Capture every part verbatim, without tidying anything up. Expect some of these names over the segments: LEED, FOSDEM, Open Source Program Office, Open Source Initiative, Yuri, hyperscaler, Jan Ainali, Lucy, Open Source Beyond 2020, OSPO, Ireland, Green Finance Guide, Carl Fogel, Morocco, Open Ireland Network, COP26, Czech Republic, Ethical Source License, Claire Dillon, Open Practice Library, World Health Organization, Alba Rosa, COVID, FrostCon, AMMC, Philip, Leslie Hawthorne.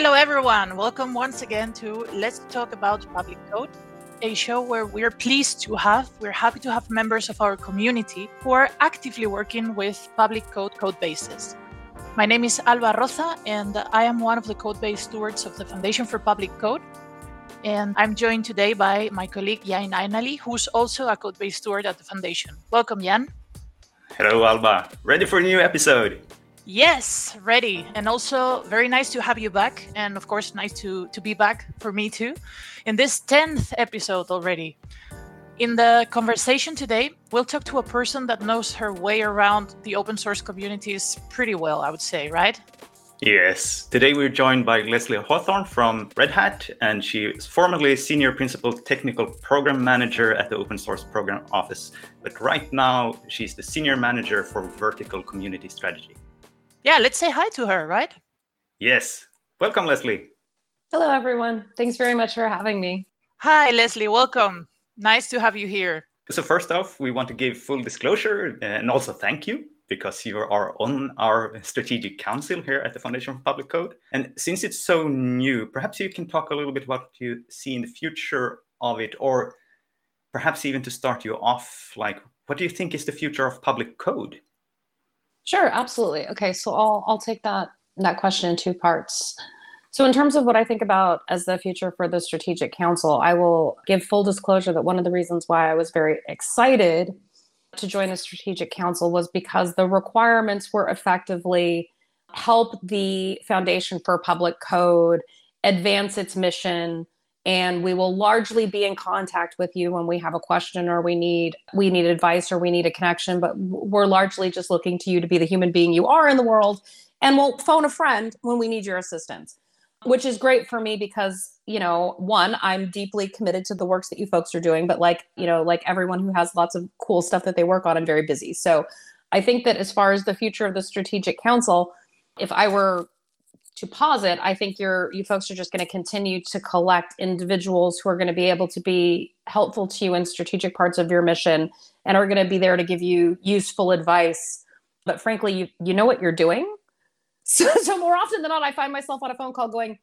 Hello everyone, welcome once again to Let's Talk About Public Code, a show where we're pleased to have, we're happy to have members of our community who are actively working with public code code bases. My name is Alba Rosa and I am one of the code base stewards of the Foundation for Public Code. And I'm joined today by my colleague Jan Ainali, who's also a code base steward at the Foundation. Welcome, Jan. Hello, Alba. Ready for a new episode? Yes, ready. And also very nice to have you back. And of course, nice to, to be back for me too. In this tenth episode already. In the conversation today, we'll talk to a person that knows her way around the open source communities pretty well, I would say, right? Yes. Today, we're joined by Leslie Hawthorne from Red Hat, and she is formerly Senior Principal Technical Program Manager at the Open Source Program Office. But right now, she's the Senior Manager for Vertical Community Strategy. Yeah, let's say hi to her, right? Yes. Welcome, Leslie. Hello, everyone. Thanks very much for having me. Hi, Leslie. Welcome. Nice to have you here. So first off, we want to give full disclosure and also thank you, because you are on our strategic council here at the Foundation for Public Code. And since it's so new, perhaps you can talk a little bit about what you see in the future of it, or perhaps even to start you off, like, what do you think is the future of public code? Sure, absolutely. Okay, so I'll I'll take that, that question in two parts. So in terms of what I think about as the future for the Strategic Council, I will give full disclosure that one of the reasons why I was very excited to join the Strategic Council was because the requirements were effectively help the Foundation for Public Code advance its mission, and we will largely be in contact with you when we have a question or we need we need advice or we need a connection, but we're largely just looking to you to be the human being you are in the world, and we'll phone a friend when we need your assistance, which is great for me because, you know, one, I'm deeply committed to the works that you folks are doing, but like, you know, like everyone who has lots of cool stuff that they work on, I'm very busy. So I think that as far as the future of the Strategic Council, if I were to posit, I think you're, you folks are just going to continue to collect individuals who are going to be able to be helpful to you in strategic parts of your mission and are going to be there to give you useful advice. But frankly, you, you know what you're doing. So, so more often than not, I find myself on a phone call going,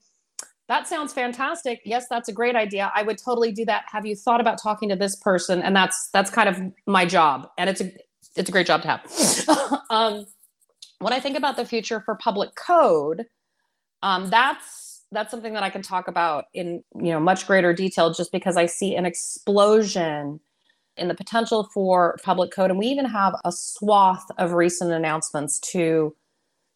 that sounds fantastic. Yes, that's a great idea. I would totally do that. Have you thought about talking to this person? And that's that's kind of my job. And it's a, it's a great job to have. um, when I think about the future for public code, um, that's that's something that I can talk about in, you know, much greater detail, just because I see an explosion in the potential for public code. And we even have a swath of recent announcements to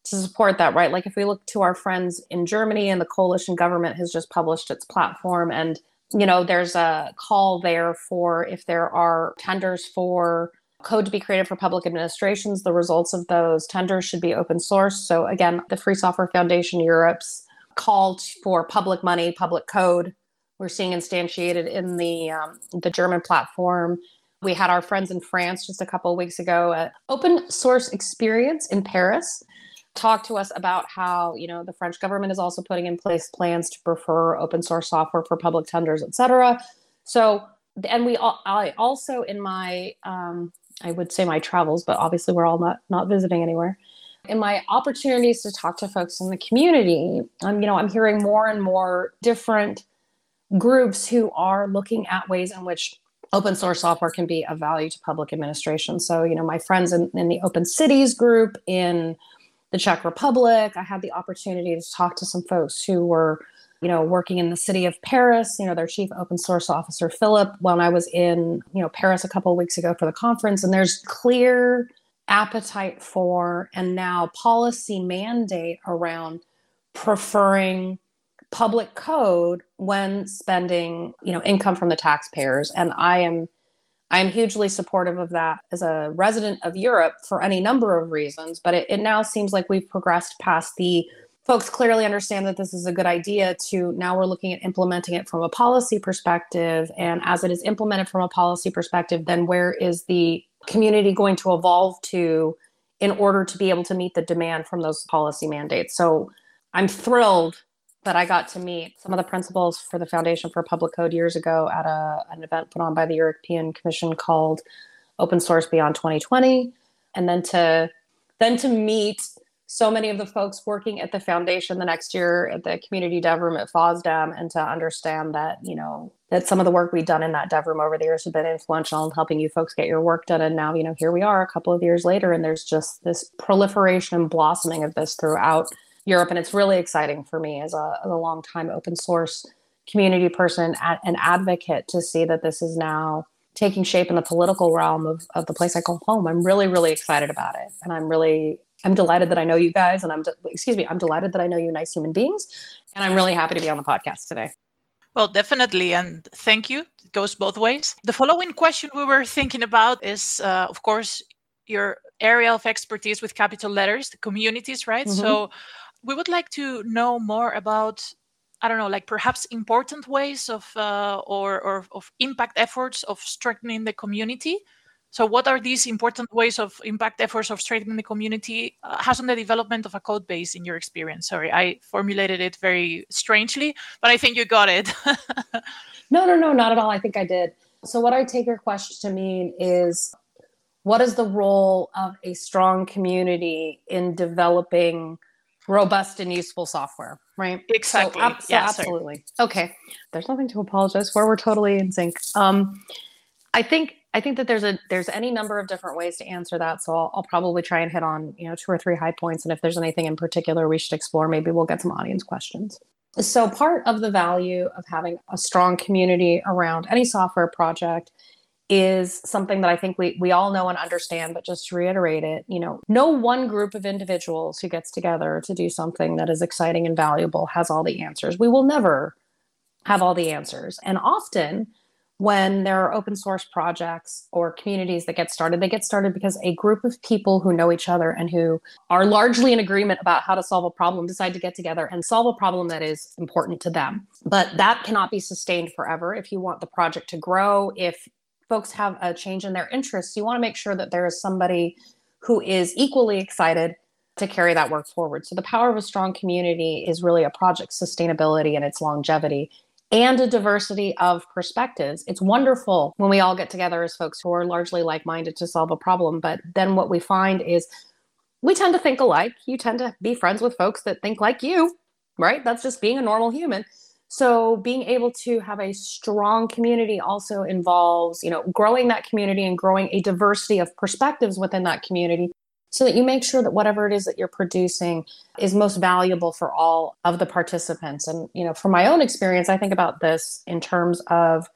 to support that, right? Like if we look to our friends in Germany, and the coalition government has just published its platform, and, you know, there's a call there for if there are tenders for code to be created for public administrations, the results of those tenders should be open source. So again, the Free Software Foundation Europe's call for public money, public code, we're seeing instantiated in the um, the German platform. We had our friends in France just a couple of weeks ago at Open Source Experience in Paris talk to us about how, you know, the French government is also putting in place plans to prefer open source software for public tenders, et cetera. So, and we all, I also in my, um, I would say my travels, but obviously we're all not, not visiting anywhere. In my opportunities to talk to folks in the community, um, you know, I'm hearing more and more different groups who are looking at ways in which open source software can be of value to public administration. So, you know, my friends in, in the Open Cities group in the Czech Republic, I had the opportunity to talk to some folks who were, you know, working in the city of Paris, you know, their chief open source officer, Philip, when I was in, you know, Paris a couple of weeks ago for the conference. And there's clear appetite for, and now policy mandate around preferring public code when spending, you know, income from the taxpayers. And I am I'm hugely supportive of that as a resident of Europe for any number of reasons, but it, it now seems like we've progressed past the folks clearly understand that this is a good idea to now we're looking at implementing it from a policy perspective. And as it is implemented from a policy perspective, then where is the community going to evolve to in order to be able to meet the demand from those policy mandates? So I'm thrilled that I got to meet some of the principals for the Foundation for Public Code years ago at a, an event put on by the European Commission called Open Source Beyond twenty twenty. And then to then to meet so many of the folks working at the foundation the next year at the community dev room at FOSDEM, and to understand that, you know, that some of the work we've done in that dev room over the years have been influential in helping you folks get your work done. And now, you know, here we are a couple of years later, and there's just this proliferation and blossoming of this throughout Europe. And it's really exciting for me as a, as a longtime open source community person and advocate to see that this is now taking shape in the political realm of, of the place I call home. I'm really, really excited about it. And I'm really, I'm delighted that I know you guys. And I'm, de- excuse me, I'm delighted that I know you nice human beings. And I'm really happy to be on the podcast today. Well, definitely. And thank you. It goes both ways. The following question we were thinking about is, uh, of course, your area of expertise with capital letters, the communities, right? Mm-hmm. So we would like to know more about, I don't know, like perhaps important ways of uh, or, or of impact efforts of strengthening the community. So what are these important ways of impact efforts of strengthening the community uh, has on the development of a code base in your experience? Sorry, I formulated it very strangely, but I think you got it. No, no, no, not at all. I think I did. So what I take your question to mean is, what is the role of a strong community in developing robust and useful software, right? Exactly. So, ab- yeah, so absolutely. Sorry. Okay. There's nothing to apologize for. We're totally in sync. Um, I think I think that there's a there's any number of different ways to answer that. So I'll, I'll probably try and hit on, you know, two or three high points. And if there's anything in particular we should explore, maybe we'll get some audience questions. So part of the value of having a strong community around any software project is something that I think we we all know and understand, but just to reiterate it, you know, no one group of individuals who gets together to do something that is exciting and valuable has all the answers. We will never have all the answers. And often when there are open source projects or communities that get started, they get started because a group of people who know each other and who are largely in agreement about how to solve a problem decide to get together and solve a problem that is important to them. But that cannot be sustained forever. If you want the project to grow, if folks have a change in their interests, you want to make sure that there is somebody who is equally excited to carry that work forward. So the power of a strong community is really a project's sustainability and its longevity and a diversity of perspectives. It's wonderful when we all get together as folks who are largely like-minded to solve a problem, but then what we find is we tend to think alike. You tend to be friends with folks that think like you, right? That's just being a normal human. So being able to have a strong community also involves, you know, growing that community and growing a diversity of perspectives within that community so that you make sure that whatever it is that you're producing is most valuable for all of the participants. And, you know, from my own experience, I think about this in terms of,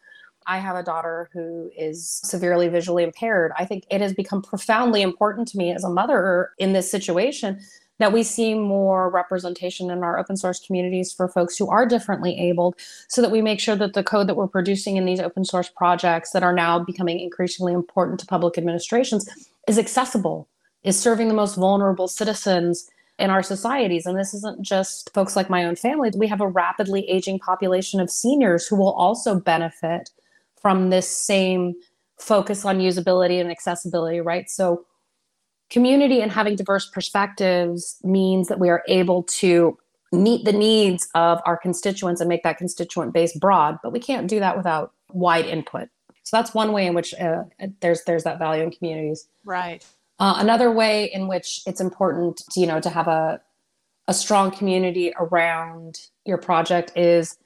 I have a daughter who is severely visually impaired. I think it has become profoundly important to me as a mother in this situation that we see more representation in our open source communities for folks who are differently abled, so that we make sure that the code that we're producing in these open source projects that are now becoming increasingly important to public administrations is accessible, is serving the most vulnerable citizens in our societies. And this isn't just folks like my own family. We have a rapidly aging population of seniors who will also benefit from this same focus on usability and accessibility, right? So community and having diverse perspectives means that we are able to meet the needs of our constituents and make that constituent base broad, but we can't do that without wide input. So that's one way in which uh, there's there's that value in communities. Right. Uh, another way in which it's important, you know, to have a a strong community around your project is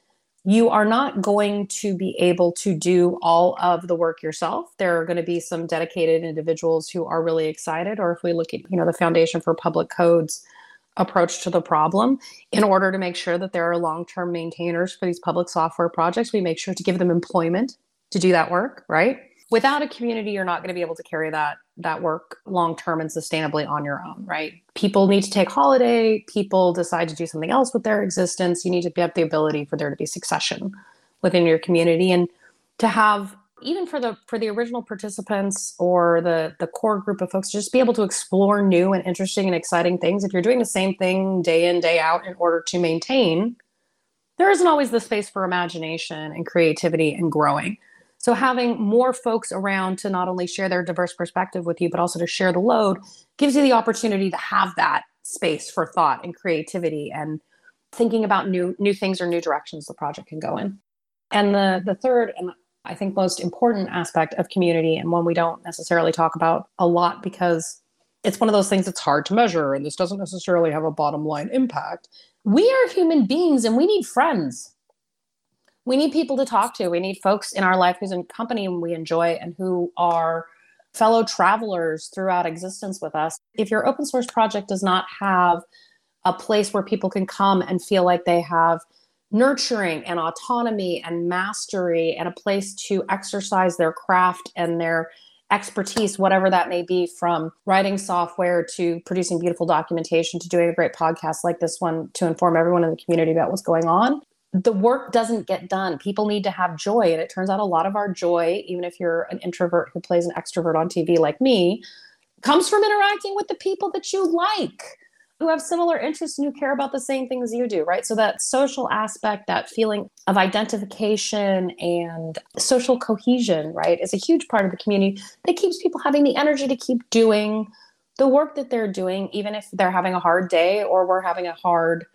you are not going to be able to do all of the work yourself. There are going to be some dedicated individuals who are really excited, or if we look at, you know, the Foundation for Public Code's approach to the problem, in order to make sure that there are long-term maintainers for these public software projects, we make sure to give them employment to do that work, right? Without a community, you're not going to be able to carry that that work long-term and sustainably on your own, right? People need to take holiday. People decide to do something else with their existence. You need to have the ability for there to be succession within your community, and to have, even for the for the original participants or the, the core group of folks, just be able to explore new and interesting and exciting things. If you're doing the same thing day in, day out in order to maintain, there isn't always the space for imagination and creativity and growing. So having more folks around to not only share their diverse perspective with you, but also to share the load, gives you the opportunity to have that space for thought and creativity and thinking about new new things or new directions the project can go in. And the the third and I think most important aspect of community, and one we don't necessarily talk about a lot because it's one of those things that's hard to measure, and this doesn't necessarily have a bottom line impact. We are human beings and we need friends. We need people to talk to. We need folks in our life who's in company and we enjoy and who are fellow travelers throughout existence with us. If your open source project does not have a place where people can come and feel like they have nurturing and autonomy and mastery and a place to exercise their craft and their expertise, whatever that may be, from writing software to producing beautiful documentation to doing a great podcast like this one to inform everyone in the community about what's going on, the work doesn't get done. People need to have joy. And it turns out a lot of our joy, even if you're an introvert who plays an extrovert on T V like me, comes from interacting with the people that you like, who have similar interests and who care about the same things you do, right? So that social aspect, that feeling of identification and social cohesion, right, is a huge part of the community that keeps people having the energy to keep doing the work that they're doing, even if they're having a hard day or we're having a hard,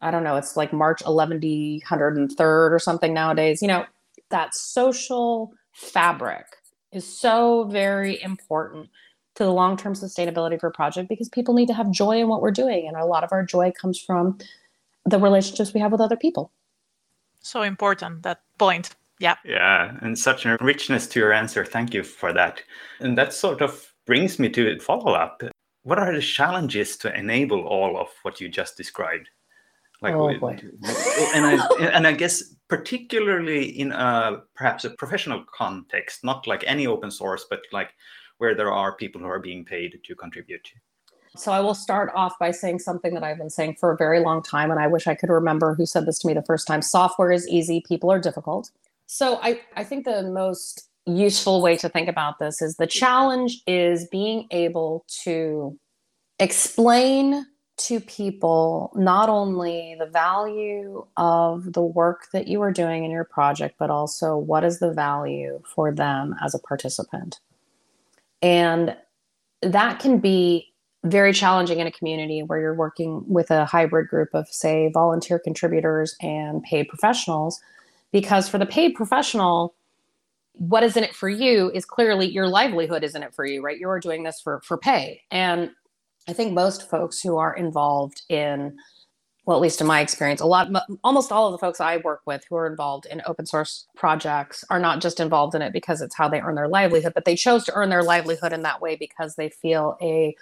I don't know, it's like March eleventh, one hundred third or something nowadays. You know, that social fabric is so very important to the long-term sustainability of our project, because people need to have joy in what we're doing. And a lot of our joy comes from the relationships we have with other people. So important, that point. Yeah. Yeah. And such a richness to your answer. Thank you for that. And that sort of brings me to follow-up. What are the challenges to enable all of what you just described? Like, oh, boy. and I and I guess particularly in a perhaps a professional context, not like any open source, but like where there are people who are being paid to contribute. So I will start off by saying something that I've been saying for a very long time, and I wish I could remember who said this to me the first time. Software is easy, people are difficult. So I, I think the most useful way to think about this is the challenge is being able to explain to people not only the value of the work that you are doing in your project, but also what is the value for them as a participant. And that can be very challenging in a community where you're working with a hybrid group of, say, volunteer contributors and paid professionals, because for the paid professional, what is in it for you is clearly your livelihood is in it for you, right? You are doing this for, for pay. And I think most folks who are involved in, well, at least in my experience, a lot, almost all of the folks I work with who are involved in open source projects are not just involved in it because it's how they earn their livelihood, but they chose to earn their livelihood in that way because they feel a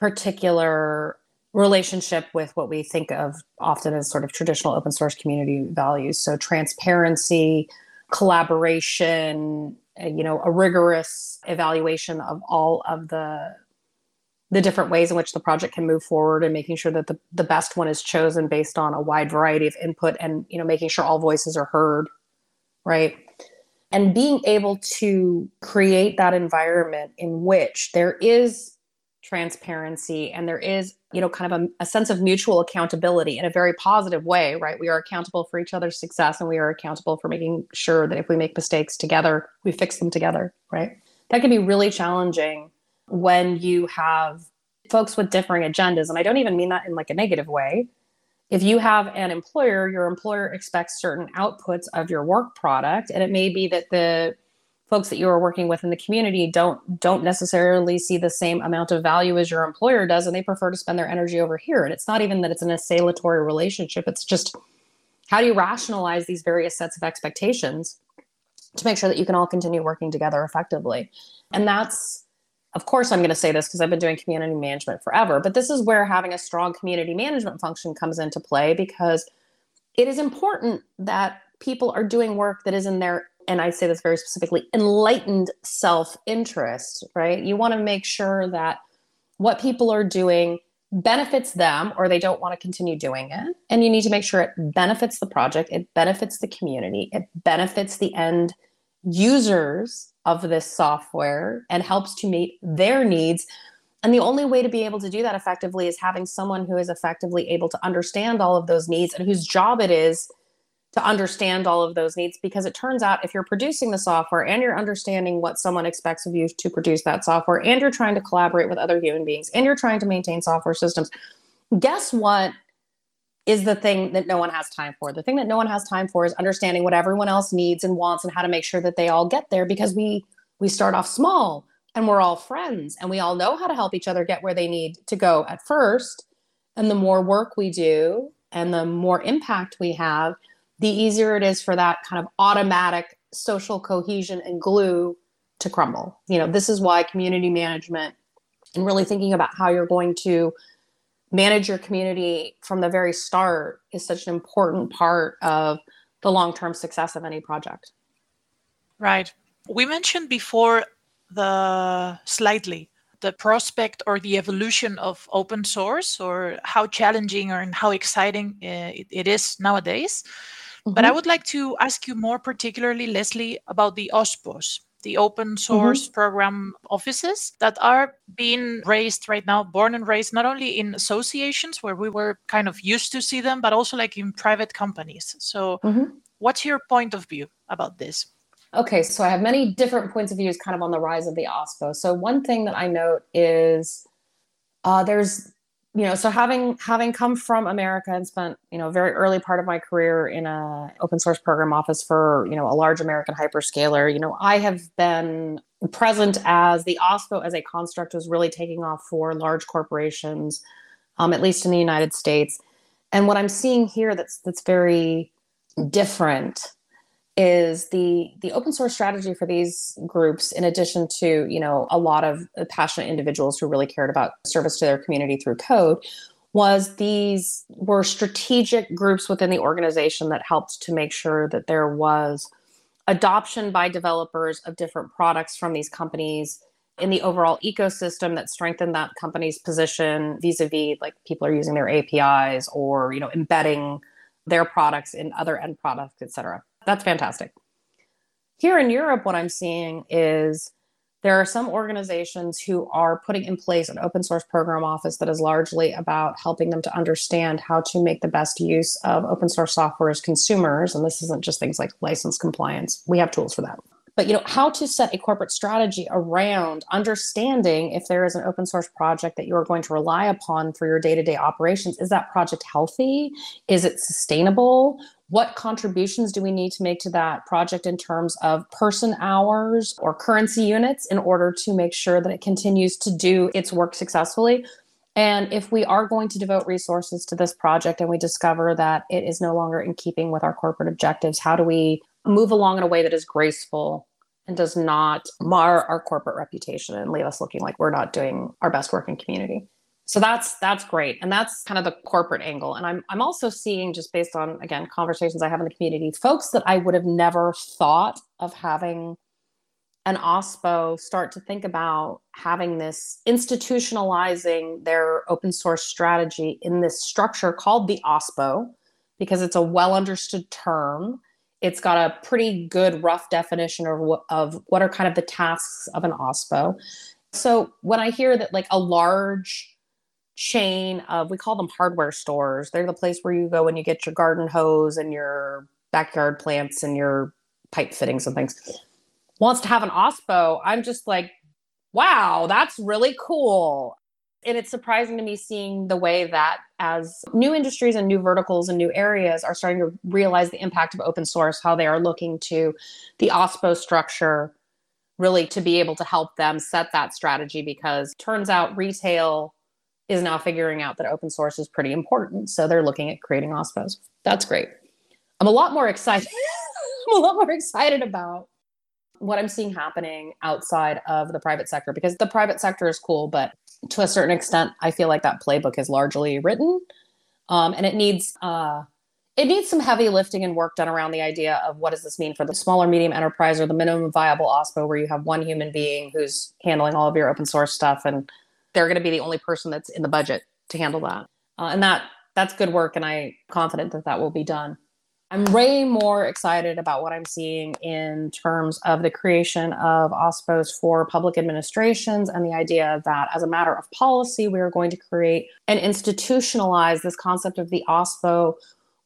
particular relationship with what we think of often as sort of traditional open source community values. So transparency, collaboration, you know, a rigorous evaluation of all of the the different ways in which the project can move forward, and making sure that the, the best one is chosen based on a wide variety of input, and, you know, making sure all voices are heard, right? And being able to create that environment in which there is transparency and there is, you know, kind of a, a sense of mutual accountability in a very positive way, right? We are accountable for each other's success, and we are accountable for making sure that if we make mistakes together, we fix them together, right? That can be really challenging when you have folks with differing agendas. And I don't even mean that in like a negative way. If you have an employer, your employer expects certain outputs of your work product. And it may be that the folks that you are working with in the community don't, don't necessarily see the same amount of value as your employer does, and they prefer to spend their energy over here. And it's not even that it's an assailatory relationship. It's just, how do you rationalize these various sets of expectations to make sure that you can all continue working together effectively? And that's, of course, I'm going to say this because I've been doing community management forever, but this is where having a strong community management function comes into play, because it is important that people are doing work that is in their, and I say this very specifically, enlightened self-interest, right? You want to make sure that what people are doing benefits them, or they don't want to continue doing it. And you need to make sure it benefits the project, it benefits the community, it benefits the end users of this software, and helps to meet their needs. And the only way to be able to do that effectively is having someone who is effectively able to understand all of those needs, and whose job it is to understand all of those needs. Because it turns out if you're producing the software and you're understanding what someone expects of you to produce that software, and you're trying to collaborate with other human beings, and you're trying to maintain software systems, guess what is the thing that no one has time for. The thing that no one has time for is understanding what everyone else needs and wants, and how to make sure that they all get there, because we we start off small. and we're all friends and we all know how to help each other get where they need to go at first. And the more work we do and the more impact we have, the easier it is for that kind of automatic social cohesion and glue to crumble. You know, this is why community management and really thinking about how you're going to manage your community from the very start is such an important part of the long-term success of any project. Right. We mentioned before the slightly the prospect or the evolution of open source, or how challenging or and how exciting it, it is nowadays. Mm-hmm. But I would like to ask you more particularly, Leslie, about the OSPOs, the open source mm-hmm. program offices that are being raised right now, born and raised, not only in associations where we were kind of used to see them, but also like in private companies. So mm-hmm. what's your point of view about this? Okay, so I have many different points of views kind of on the rise of the OSPO. So one thing that I note is uh, there's, you know, so having having come from America and spent, you know, a very early part of my career in an open source program office for, you know, a large American hyperscaler, you know, I have been present as the OSPO as a construct was really taking off for large corporations, um, at least in the United States. And what I'm seeing here that's that's very different is the the open source strategy for these groups, in addition to, you know, a lot of passionate individuals who really cared about service to their community through code, was these were strategic groups within the organization that helped to make sure that there was adoption by developers of different products from these companies in the overall ecosystem that strengthened that company's position vis-a-vis, like, people are using their A P Is or, you know, embedding their products in other end products, et cetera. That's fantastic. Here in Europe, what I'm seeing is there are some organizations who are putting in place an open source program office that is largely about helping them to understand how to make the best use of open source software as consumers. And this isn't just things like license compliance. We have tools for that. But, you know, how to set a corporate strategy around understanding if there is an open source project that you are going to rely upon for your day-to-day operations. Is that project healthy? Is it sustainable? What contributions do we need to make to that project in terms of person hours or currency units in order to make sure that it continues to do its work successfully? And if we are going to devote resources to this project and we discover that it is no longer in keeping with our corporate objectives, how do we move along in a way that is graceful and does not mar our corporate reputation and leave us looking like we're not doing our best work in community? So that's that's great. And that's kind of the corporate angle. And I'm I'm also seeing, just based on, again, conversations I have in the community, folks that I would have never thought of having an OSPO start to think about having this, institutionalizing their open source strategy in this structure called the OSPO, because it's a well understood term. It's got a pretty good rough definition of, of what are kind of the tasks of an OSPO. So when I hear that, like, a large chain of, we call them hardware stores. They're the place where you go when you get your garden hose and your backyard plants and your pipe fittings and things, wants to have an OSPO. I'm just like, wow, that's really cool. And it's surprising to me seeing the way that as new industries and new verticals and new areas are starting to realize the impact of open source, how they are looking to the OSPO structure really to be able to help them set that strategy, because it turns out retail is now figuring out that open source is pretty important. So they're looking at creating OSPOs. That's great. I'm a lot more excited. I'm a lot more excited about what I'm seeing happening outside of the private sector, because the private sector is cool, but to a certain extent, I feel like that playbook is largely written. Um, and it needs, uh, it needs some heavy lifting and work done around the idea of what does this mean for the smaller medium enterprise, or the minimum viable OSPO, where you have one human being who's handling all of your open source stuff, and they're going to be the only person that's in the budget to handle that. Uh, and that that's good work, and I'm confident that that will be done. I'm way more excited about what I'm seeing in terms of the creation of OSPOs for public administrations, and the idea that as a matter of policy, we are going to create and institutionalize this concept of the OSPO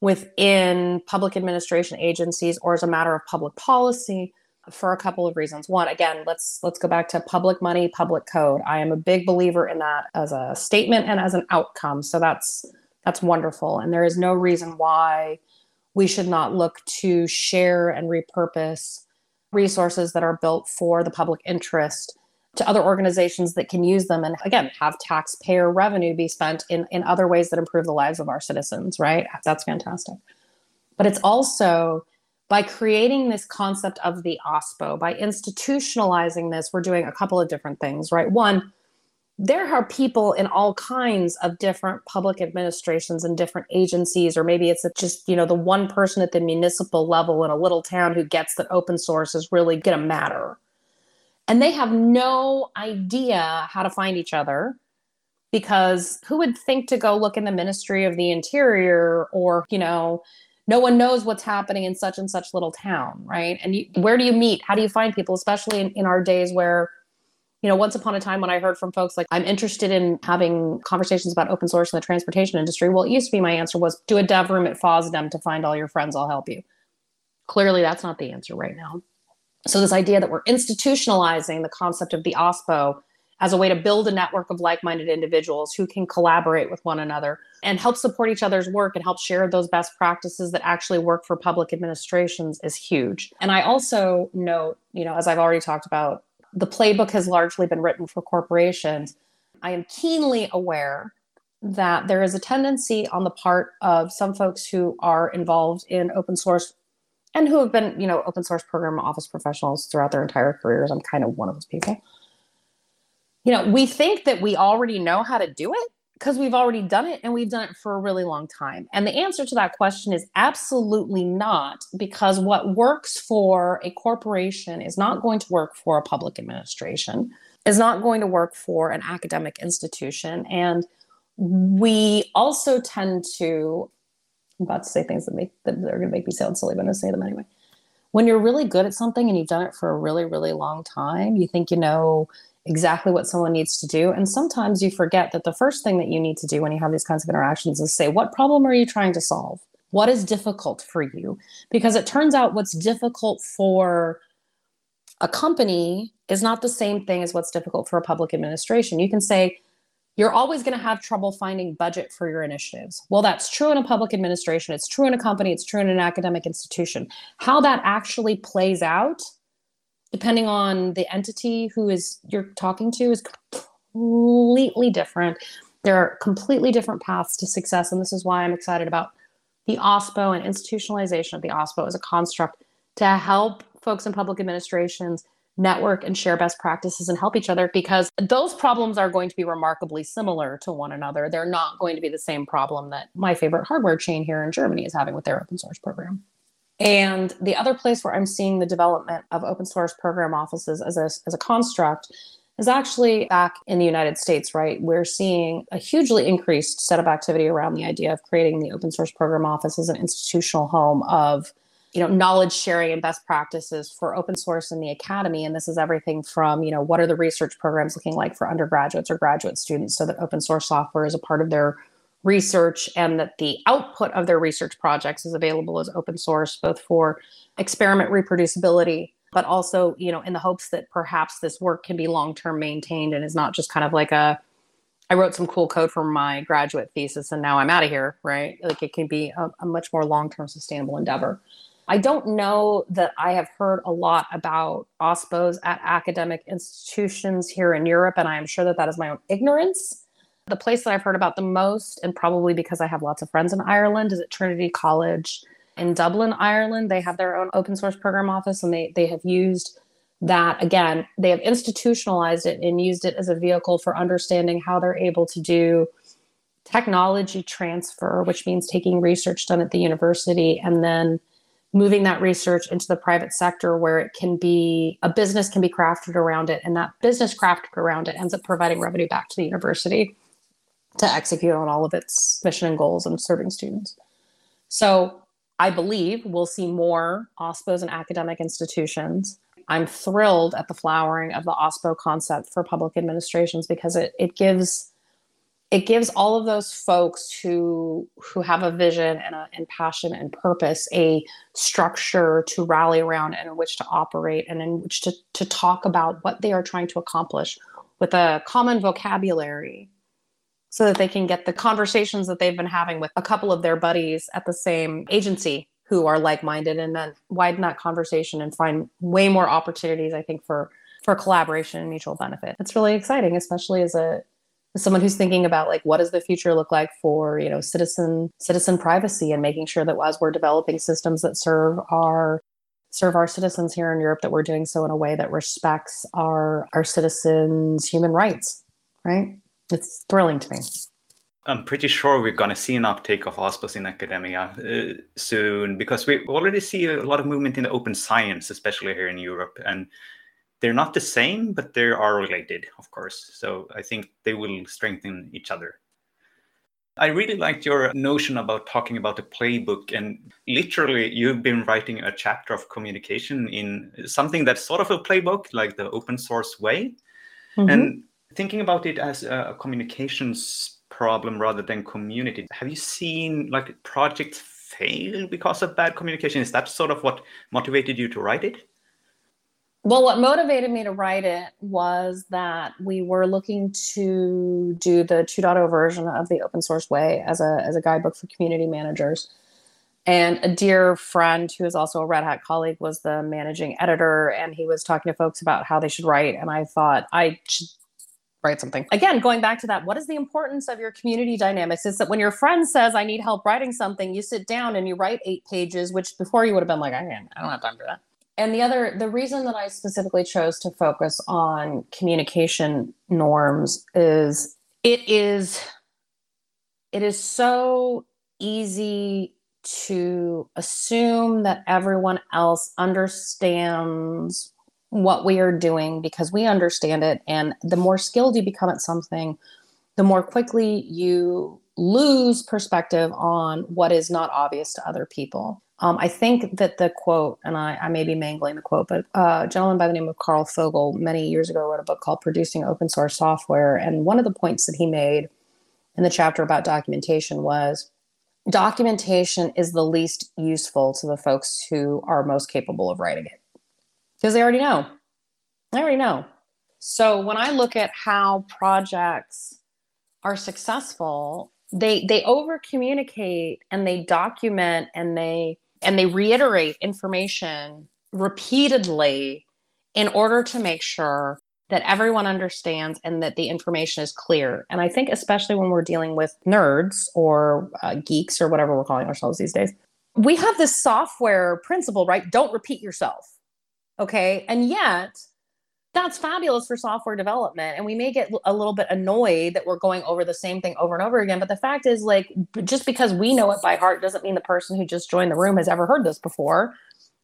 within public administration agencies, or as a matter of public policy, for a couple of reasons. One, again, let's let's go back to public money, public code. I am a big believer in that as a statement and as an outcome. So that's that's wonderful. And there is no reason why we should not look to share and repurpose resources that are built for the public interest to other organizations that can use them, and again, have taxpayer revenue be spent in, in other ways that improve the lives of our citizens, right? That's fantastic. But it's also by creating this concept of the OSPO, by institutionalizing this, we're doing a couple of different things, right? One, there are people in all kinds of different public administrations and different agencies, or maybe it's just, you know, the one person at the municipal level in a little town who gets that open source is really going to matter. And they have no idea how to find each other, because who would think to go look in the Ministry of the Interior, or, you know, no one knows what's happening in such and such little town, right? And you, where do you meet? How do you find people, especially in, in our days where, you know, once upon a time when I heard from folks like, I'm interested in having conversations about open source in the transportation industry. Well, it used to be my answer was, do a dev room at FOSDEM to find all your friends, I'll help you. Clearly, that's not the answer right now. So this idea that we're institutionalizing the concept of the OSPO as a way to build a network of like-minded individuals who can collaborate with one another and help support each other's work and help share those best practices that actually work for public administrations is huge. And I also note, you know, as I've already talked about, the playbook has largely been written for corporations. I am keenly aware that there is a tendency on the part of some folks who are involved in open source and who have been, you know, open source program office professionals throughout their entire careers. I'm kind of one of those people. You know, we think that we already know how to do it because we've already done it, and we've done it for a really long time. And the answer to that question is absolutely not, because what works for a corporation is not going to work for a public administration, is not going to work for an academic institution. And we also tend to, I'm about to say things that make that are going to make me sound silly, but I'm going to say them anyway. When you're really good at something and you've done it for a really, really long time, you think you know exactly what someone needs to do. And sometimes you forget that the first thing that you need to do when you have these kinds of interactions is say, what problem are you trying to solve? What is difficult for you? Because it turns out what's difficult for a company is not the same thing as what's difficult for a public administration. You can say, you're always going to have trouble finding budget for your initiatives. Well, that's true in a public administration. It's true in a company. It's true in an academic institution. How that actually plays out, depending on the entity who is you're talking to, is completely different. There are completely different paths to success. And this is why I'm excited about the OSPO and institutionalization of the OSPO as a construct to help folks in public administrations network and share best practices and help each other, because those problems are going to be remarkably similar to one another. They're not going to be the same problem that my favorite hardware chain here in Germany is having with their open source program. And the other place where I'm seeing the development of open source program offices as a, as a construct is actually back in the United States, right? We're seeing a hugely increased set of activity around the idea of creating the open source program office as an institutional home of, you know, knowledge sharing and best practices for open source in the academy. And this is everything from, you know, what are the research programs looking like for undergraduates or graduate students so that open source software is a part of their research and that the output of their research projects is available as open source, both for experiment reproducibility, but also, you know, in the hopes that perhaps this work can be long-term maintained and is not just kind of like a, I wrote some cool code for my graduate thesis and now I'm out of here, right? Like it can be a, a much more long-term sustainable endeavor. I don't know that I have heard a lot about OSPOs at academic institutions here in Europe, and I am sure that that is my own ignorance. The place that I've heard about the most, and probably because I have lots of friends in Ireland, is at Trinity College in Dublin, Ireland. They have their own open source program office, and they, they have used that. Again, they have institutionalized it and used it as a vehicle for understanding how they're able to do technology transfer, which means taking research done at the university and then moving that research into the private sector where it can be, a business can be crafted around it. And that business crafted around it ends up providing revenue back to the university to execute on all of its mission and goals and serving students. So I believe we'll see more OSPOs in academic institutions. I'm thrilled at the flowering of the OSPO concept for public administrations because it it gives It gives all of those folks who who have a vision and, a, and passion and purpose a structure to rally around and in which to operate and in which to, to talk about what they are trying to accomplish with a common vocabulary so that they can get the conversations that they've been having with a couple of their buddies at the same agency who are like-minded, and then widen that conversation and find way more opportunities, I think, for for collaboration and mutual benefit. It's really exciting, especially as a as someone who's thinking about like, what does the future look like for, you know, citizen citizen privacy, and making sure that as we're developing systems that serve our serve our citizens here in Europe, that we're doing so in a way that respects our our citizens' human rights, right? It's thrilling to me. I'm pretty sure we're going to see an uptake of OSPOS in academia uh, soon, because we already see a lot of movement in the open science, especially here in Europe. And they're not the same, but they are related, of course. So I think they will strengthen each other. I really liked your notion about talking about the playbook, and literally you've been writing a chapter of communication in something that's sort of a playbook, like the open source way. Mm-hmm. And thinking about it as a communications problem rather than community. Have you seen like projects fail because of bad communication? Is that sort of what motivated you to write it? Well, what motivated me to write it was that we were looking to do the two point oh version of the open source way as a, as a guidebook for community managers. And a dear friend who is also a Red Hat colleague was the managing editor, and he was talking to folks about how they should write. And I thought I should write something. Again, going back to that, what is the importance of your community dynamics? Is that when your friend says, I need help writing something, you sit down and you write eight pages, which before you would have been like, I can't, I don't have time for that. And the other, the reason that I specifically chose to focus on communication norms is it is, it is so easy to assume that everyone else understands what we are doing because we understand it. And the more skilled you become at something, the more quickly you lose perspective on what is not obvious to other people. Um, I think that the quote, and I, I may be mangling the quote, but uh, a gentleman by the name of Carl Fogel many years ago wrote a book called Producing Open Source Software. And one of the points that he made in the chapter about documentation was, documentation is the least useful to the folks who are most capable of writing it. Because they already know. They already know. So when I look at how projects are successful, they they over-communicate and they document and they and they reiterate information repeatedly in order to make sure that everyone understands and that the information is clear. And I think especially when we're dealing with nerds or uh, geeks or whatever we're calling ourselves these days, we have this software principle, right? Don't repeat yourself. Okay. And yet that's fabulous for software development. And we may get a little bit annoyed that we're going over the same thing over and over again. But the fact is, like, just because we know it by heart doesn't mean the person who just joined the room has ever heard this before.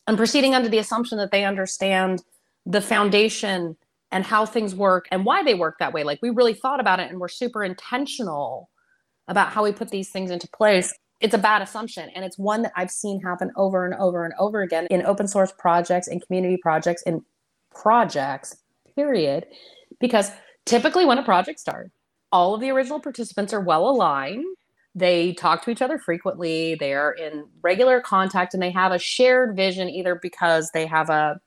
And proceeding under the assumption that they understand the foundation and how things work and why they work that way. Like, we really thought about it and we're super intentional about how we put these things into place. It's a bad assumption, and it's one that I've seen happen over and over and over again in open source projects, in community projects, in projects, period. Because typically when a project starts, all of the original participants are well aligned. They talk to each other frequently. They are in regular contact, and they have a shared vision, either because they have a,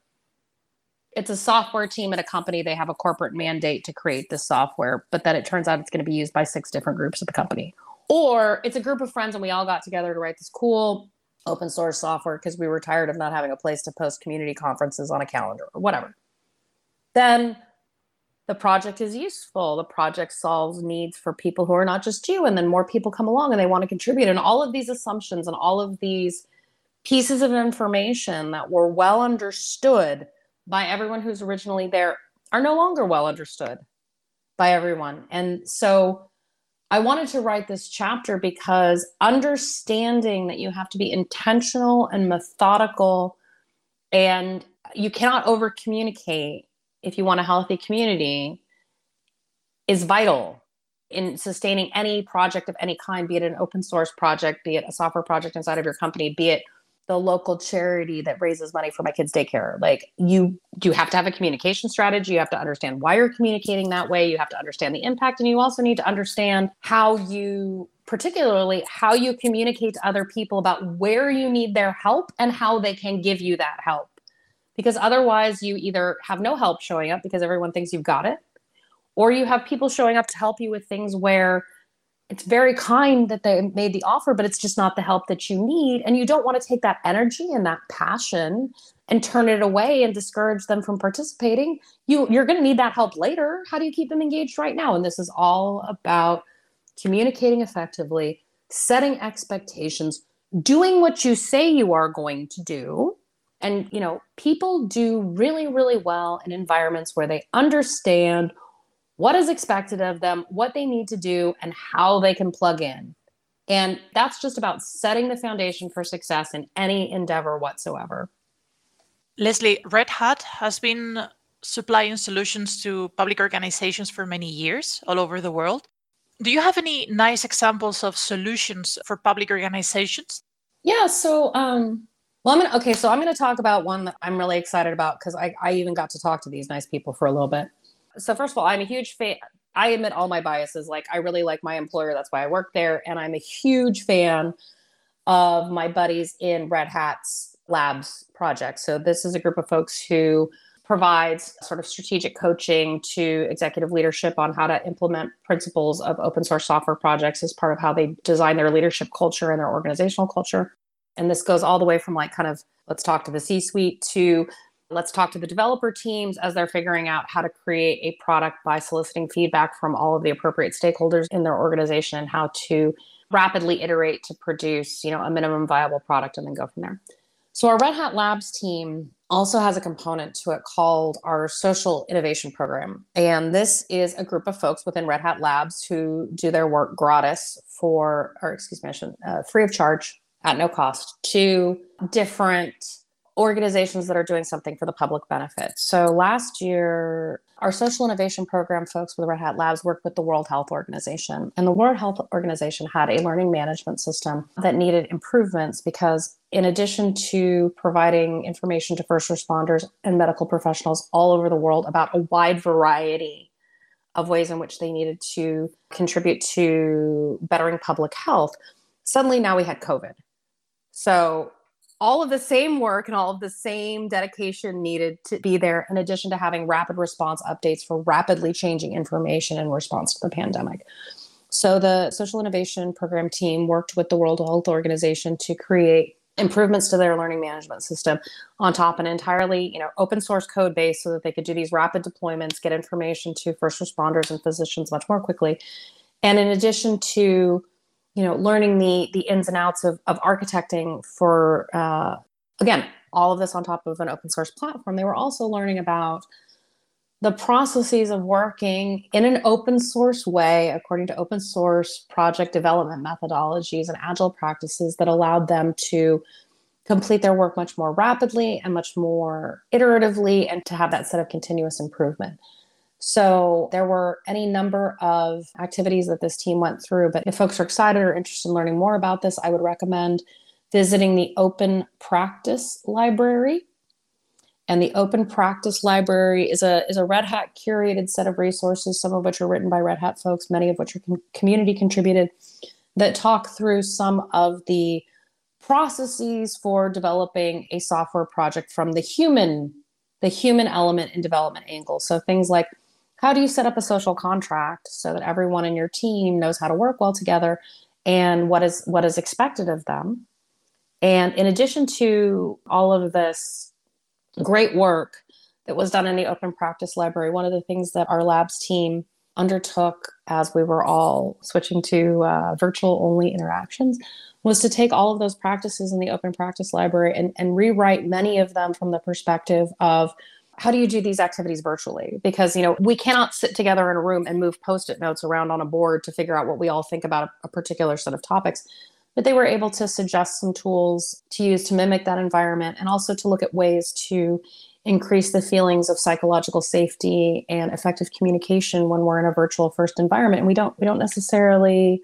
it's a software team at a company. They have a corporate mandate to create this software, but then it turns out it's going to be used by six different groups at the company. Or it's a group of friends and we all got together to write this cool open source software because we were tired of not having a place to post community conferences on a calendar or whatever. Then the project is useful. The project solves needs for people who are not just you. And then more people come along and they want to contribute. And all of these assumptions and all of these pieces of information that were well understood by everyone who's originally there are no longer well understood by everyone. And so I wanted to write this chapter because understanding that you have to be intentional and methodical, and you cannot over communicate if you want a healthy community, is vital in sustaining any project of any kind, be it an open source project, be it a software project inside of your company, be it the local charity that raises money for my kids' daycare. Like, you, you have to have a communication strategy. You have to understand why you're communicating that way. You have to understand the impact. And you also need to understand how you, particularly how you communicate to other people about where you need their help and how they can give you that help. Because otherwise you either have no help showing up because everyone thinks you've got it, or you have people showing up to help you with things where it's very kind that they made the offer, but it's just not the help that you need. And you don't want to take that energy and that passion and turn it away and discourage them from participating. You, you're going to need that help later. How do you keep them engaged right now? And this is all about communicating effectively, setting expectations, doing what you say you are going to do. And, you know, people do really, really well in environments where they understand what is expected of them, what they need to do, and how they can plug in. And that's just about setting the foundation for success in any endeavor whatsoever. Leslie, Red Hat has been supplying solutions to public organizations for many years all over the world. Do you have any nice examples of solutions for public organizations? Yeah, so... Um, Well, I'm gonna, okay, so I'm going to talk about one that I'm really excited about because I, I even got to talk to these nice people for a little bit. So first of all, I'm a huge fan. I admit all my biases. Like, I really like my employer. That's why I work there. And I'm a huge fan of my buddies in Red Hat's Labs project. So this is a group of folks who provides sort of strategic coaching to executive leadership on how to implement principles of open source software projects as part of how they design their leadership culture and their organizational culture. And this goes all the way from like kind of let's talk to the C-suite to let's talk to the developer teams as they're figuring out how to create a product by soliciting feedback from all of the appropriate stakeholders in their organization and how to rapidly iterate to produce, you know, a minimum viable product and then go from there. So our Red Hat Labs team also has a component to it called our Social Innovation Program. And this is a group of folks within Red Hat Labs who do their work gratis for, or excuse me, I shouldn't, uh, free of charge, at no cost, to different organizations that are doing something for the public benefit. So last year, our Social Innovation Program folks with Red Hat Labs worked with the World Health Organization. And the World Health Organization had a learning management system that needed improvements because in addition to providing information to first responders and medical professionals all over the world about a wide variety of ways in which they needed to contribute to bettering public health, suddenly now we had COVID. So all of the same work and all of the same dedication needed to be there, in addition to having rapid response updates for rapidly changing information in response to the pandemic. So the Social Innovation Program team worked with the World Health Organization to create improvements to their learning management system on top of an entirely, you know, open source code base so that they could do these rapid deployments, get information to first responders and physicians much more quickly. And in addition to you know, learning the the ins and outs of, of architecting for, uh, again, all of this on top of an open source platform, they were also learning about the processes of working in an open source way, according to open source project development methodologies and agile practices that allowed them to complete their work much more rapidly and much more iteratively and to have that set of continuous improvement. So there were any number of activities that this team went through, but if folks are excited or interested in learning more about this, I would recommend visiting the Open Practice Library. And the Open Practice Library is a, is a Red Hat curated set of resources, some of which are written by Red Hat folks, many of which are com- community contributed, that talk through some of the processes for developing a software project from the human, the human element and development angle. So things like, how do you set up a social contract so that everyone in your team knows how to work well together and what is what is expected of them? And in addition to all of this great work that was done in the Open Practice Library, one of the things that our labs team undertook as we were all switching to uh, virtual only interactions was to take all of those practices in the Open Practice Library and, and rewrite many of them from the perspective of how do you do these activities virtually? Because, you know, we cannot sit together in a room and move Post-it notes around on a board to figure out what we all think about a, a particular set of topics. But they were able to suggest some tools to use to mimic that environment and also to look at ways to increase the feelings of psychological safety and effective communication when we're in a virtual first environment. And we don't, we don't necessarily...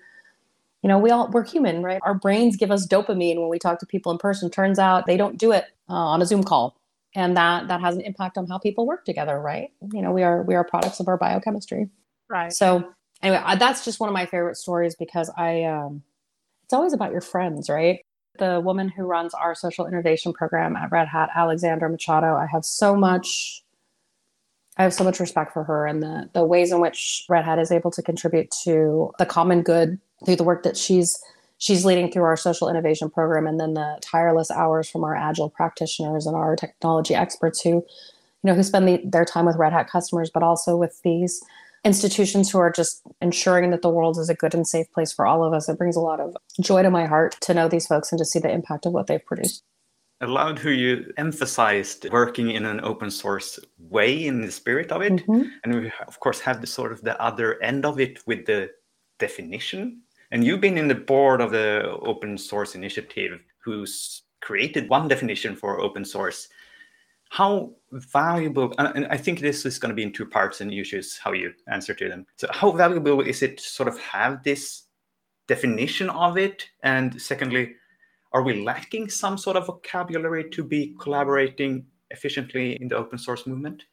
You know, we all, we're human, right? Our brains give us dopamine when we talk to people in person. Turns out they don't do it uh, on a Zoom call. And that, that has an impact on how people work together, right? You know, we are we are products of our biochemistry. Right. So anyway, I, that's just one of my favorite stories because I, um, it's always about your friends, right? The woman who runs our Social Innovation Program at Red Hat, Alexandra Machado, I have so much I have so much respect for her and the, the ways in which Red Hat is able to contribute to the common good through the work that she's she's leading through our social innovation program, and then the tireless hours from our agile practitioners and our technology experts who, you know, who spend the, their time with Red Hat customers, but also with these institutions who are just ensuring that the world is a good and safe place for all of us. It brings a lot of joy to my heart to know these folks and to see the impact of what they've produced. I loved who you emphasized working in an open source way, in the spirit of it. Mm-hmm. And we, of course, have the sort of the other end of it with the definition. And you've been in the board of the Open Source Initiative, who's created one definition for open source. How valuable, and I think this is going to be in two parts, and you choose how you answer to them. So how valuable is it to sort of have this definition of it? And secondly, are we lacking some sort of vocabulary to be collaborating efficiently in the open source movement?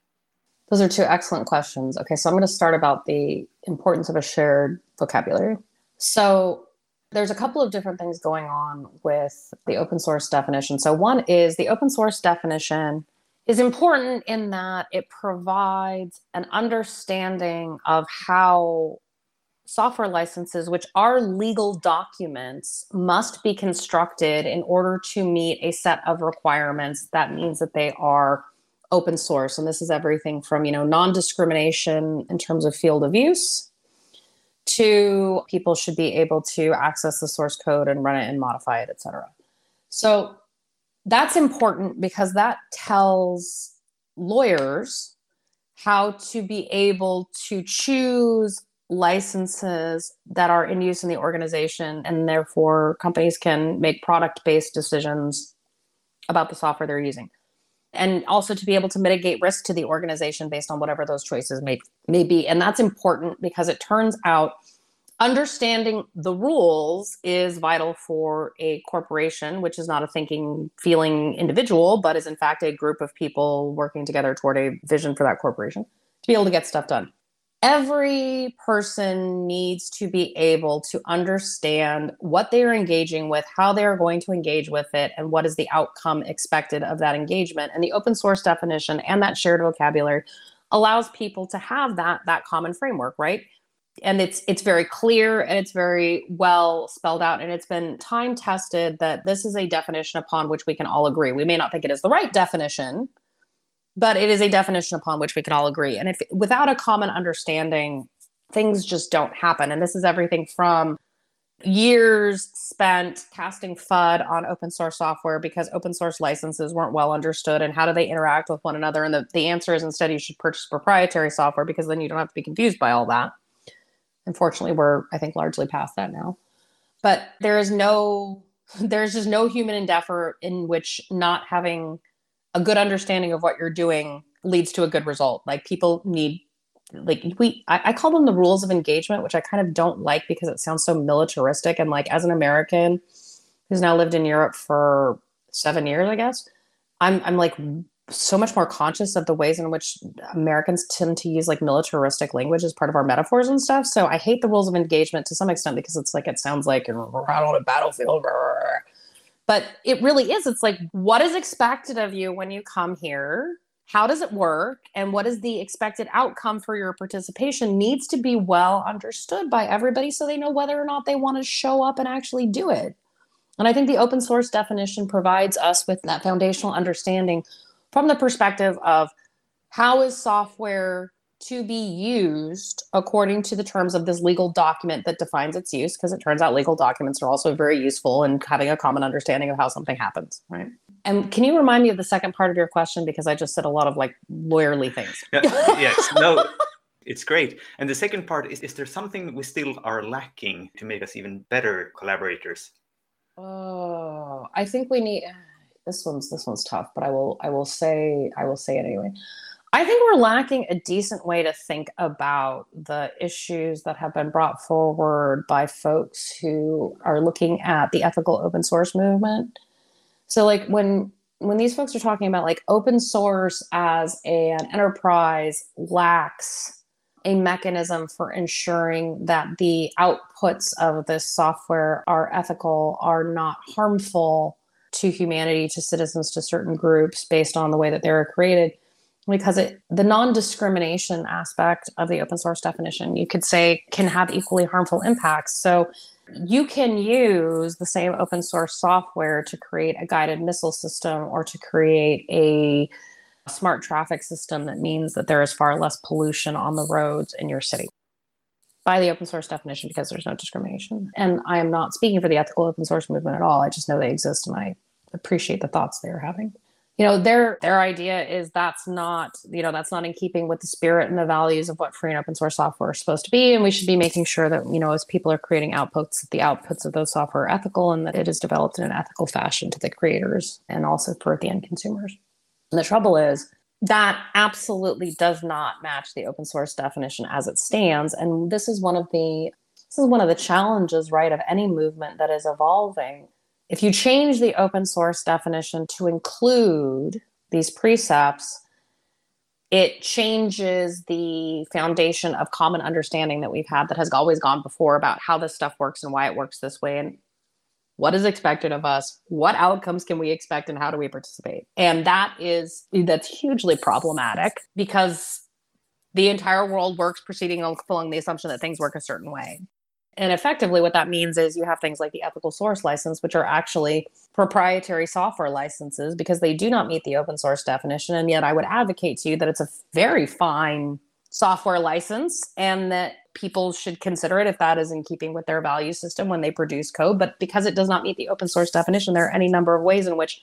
Those are two excellent questions. Okay, so I'm going to start about the importance of a shared vocabulary. So there's a couple of different things going on with the open source definition. So one is the open source definition is important in that it provides an understanding of how software licenses, which are legal documents, must be constructed in order to meet a set of requirements. That means that they are open source. And this is everything from, you know, non-discrimination in terms of field of use to people should be able to access the source code and run it and modify it, et cetera. So that's important because that tells lawyers how to be able to choose licenses that are in use in the organization, and therefore companies can make product-based decisions about the software they're using. And also to be able to mitigate risk to the organization based on whatever those choices may, may be. And that's important because it turns out understanding the rules is vital for a corporation, which is not a thinking, feeling individual, but is in fact a group of people working together toward a vision for that corporation to be able to get stuff done. Every person needs to be able to understand what they are engaging with, how they are going to engage with it, and what is the outcome expected of that engagement. And the open source definition and that shared vocabulary allows people to have that, that common framework, right? And it's it's very clear and it's very well spelled out. And it's been time tested that this is a definition upon which we can all agree. We may not think it is the right definition, but it is a definition upon which we can all agree. And if without a common understanding, things just don't happen. And this is everything from years spent casting FUD on open source software because open source licenses weren't well understood and how do they interact with one another. And the, the answer is instead you should purchase proprietary software because then you don't have to be confused by all that. Unfortunately, we're, I think, largely past that now. But there is no, there's just no human endeavor in which not having a good understanding of what you're doing leads to a good result. Like people need, like we, I, I call them the rules of engagement, which I kind of don't like because it sounds so militaristic. And like, as an American who's now lived in Europe for seven years, I guess, I'm I'm like so much more conscious of the ways in which Americans tend to use like militaristic language as part of our metaphors and stuff. So I hate the rules of engagement to some extent because it's like, it sounds like we're out on a battlefield. But it really is. It's like, what is expected of you when you come here? How does it work? And what is the expected outcome for your participation needs to be well understood by everybody so they know whether or not they want to show up and actually do it. And I think the open source definition provides us with that foundational understanding from the perspective of how is software to be used according to the terms of this legal document that defines its use, because it turns out legal documents are also very useful in having a common understanding of how something happens, right? And can you remind me of the second part of your question? Because I just said a lot of like lawyerly things. Uh, yes, no, it's great. And the second part is, is there something we still are lacking to make us even better collaborators? Oh, I think we need, this one's, this one's tough, but I will, I will say, I will say it anyway. I think we're lacking a decent way to think about the issues that have been brought forward by folks who are looking at the ethical open source movement. So like when, when these folks are talking about like open source as an enterprise lacks a mechanism for ensuring that the outputs of this software are ethical, are not harmful to humanity, to citizens, to certain groups based on the way that they're created. because it, the non-discrimination aspect of the open source definition, you could say, can have equally harmful impacts. So you can use the same open source software to create a guided missile system or to create a smart traffic system that means that there is far less pollution on the roads in your city by the open source definition, because there's no discrimination. And I am not speaking for the ethical open source movement at all. I just know they exist, and I appreciate the thoughts they're having. You know, their their idea is that's not, you know, that's not in keeping with the spirit and the values of what free and open source software is supposed to be. And we should be making sure that, you know, as people are creating outputs, that the outputs of those software are ethical and that it is developed in an ethical fashion to the creators and also for the end consumers. And the trouble is that absolutely does not match the open source definition as it stands. And this is one of the this is one of the challenges, right, of any movement that is evolving. If you change the open source definition to include these precepts, it changes the foundation of common understanding that we've had that has always gone before about how this stuff works and why it works this way and what is expected of us, what outcomes can we expect, and how do we participate? And that is, that's hugely problematic because the entire world works proceeding along the assumption that things work a certain way. And effectively what that means is you have things like the Ethical Source License, which are actually proprietary software licenses because they do not meet the open source definition. And yet I would advocate to you that it's a very fine software license and that people should consider it if that is in keeping with their value system when they produce code. But because it does not meet the open source definition, there are any number of ways in which